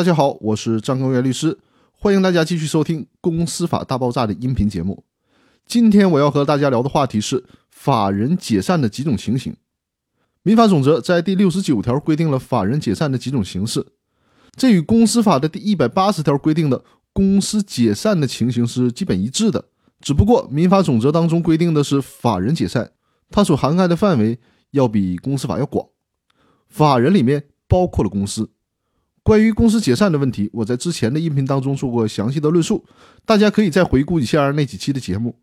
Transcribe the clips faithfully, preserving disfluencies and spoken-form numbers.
大家好，我是张根源律师，欢迎大家继续收听《公司法大爆炸》的音频节目。今天我要和大家聊的话题是法人解散的几种情形。民法总则在第六十九条规定了法人解散的几种形式，这与公司法的第一百八十条规定的公司解散的情形是基本一致的，只不过民法总则当中规定的是法人解散，它所涵盖的范围要比公司法要广。法人里面包括了公司。关于公司解散的问题，我在之前的音频当中做过详细的论述，大家可以再回顾一下那几期的节目。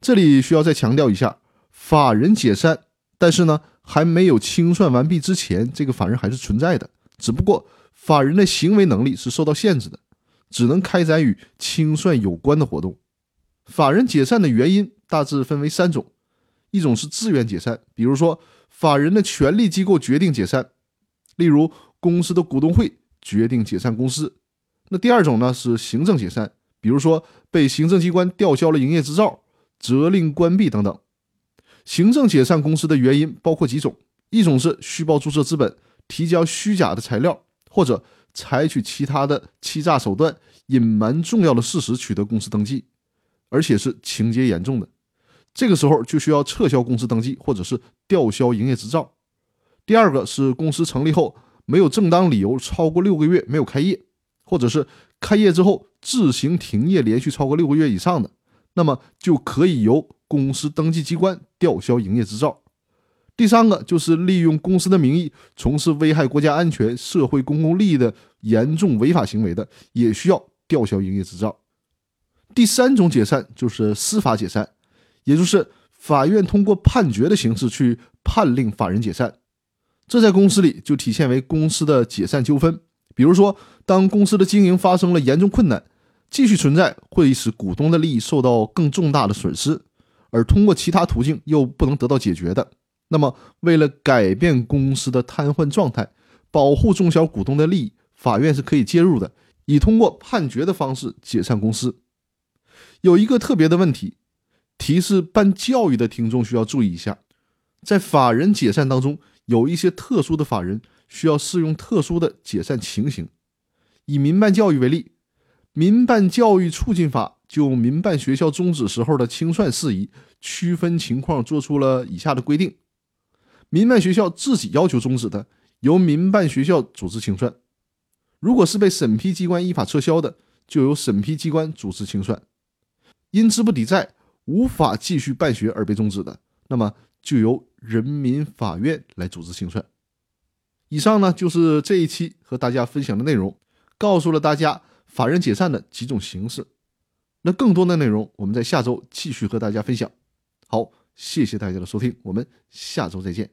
这里需要再强调一下，法人解散，但是呢，还没有清算完毕之前，这个法人还是存在的，只不过法人的行为能力是受到限制的，只能开展与清算有关的活动。法人解散的原因大致分为三种，一种是自愿解散，比如说法人的权力机构决定解散，例如公司的股东会决定解散公司。那第二种呢是行政解散，比如说被行政机关吊销了营业执照，责令关闭等等。行政解散公司的原因包括几种，一种是虚报注册资本，提交虚假的材料，或者采取其他的欺诈手段，隐瞒重要的事实取得公司登记，而且是情节严重的，这个时候就需要撤销公司登记或者是吊销营业执照。第二个是公司成立后没有正当理由超过六个月没有开业，或者是开业之后自行停业连续超过六个月以上的，那么就可以由公司登记机关吊销营业执照。第三个就是利用公司的名义从事危害国家安全、社会公共利益的严重违法行为的，也需要吊销营业执照。第三种解散就是司法解散，也就是法院通过判决的形式去判令法人解散。这在公司里就体现为公司的解散纠纷，比如说当公司的经营发生了严重困难，继续存在会使股东的利益受到更重大的损失，而通过其他途径又不能得到解决的，那么为了改变公司的瘫痪状态，保护中小股东的利益，法院是可以介入的，以通过判决的方式解散公司。有一个特别的问题，提示办教育的听众需要注意一下，在法人解散当中有一些特殊的法人需要适用特殊的解散情形。以民办教育为例，民办教育促进法就民办学校终止时候的清算事宜区分情况做出了以下的规定：民办学校自己要求终止的，由民办学校组织清算；如果是被审批机关依法撤销的，就由审批机关组织清算；因资不抵债无法继续办学而被终止的，那么就由人民法院来组织清算。以上呢就是这一期和大家分享的内容，告诉了大家法人解散的几种形式。那更多的内容我们在下周继续和大家分享。好，谢谢大家的收听，我们下周再见。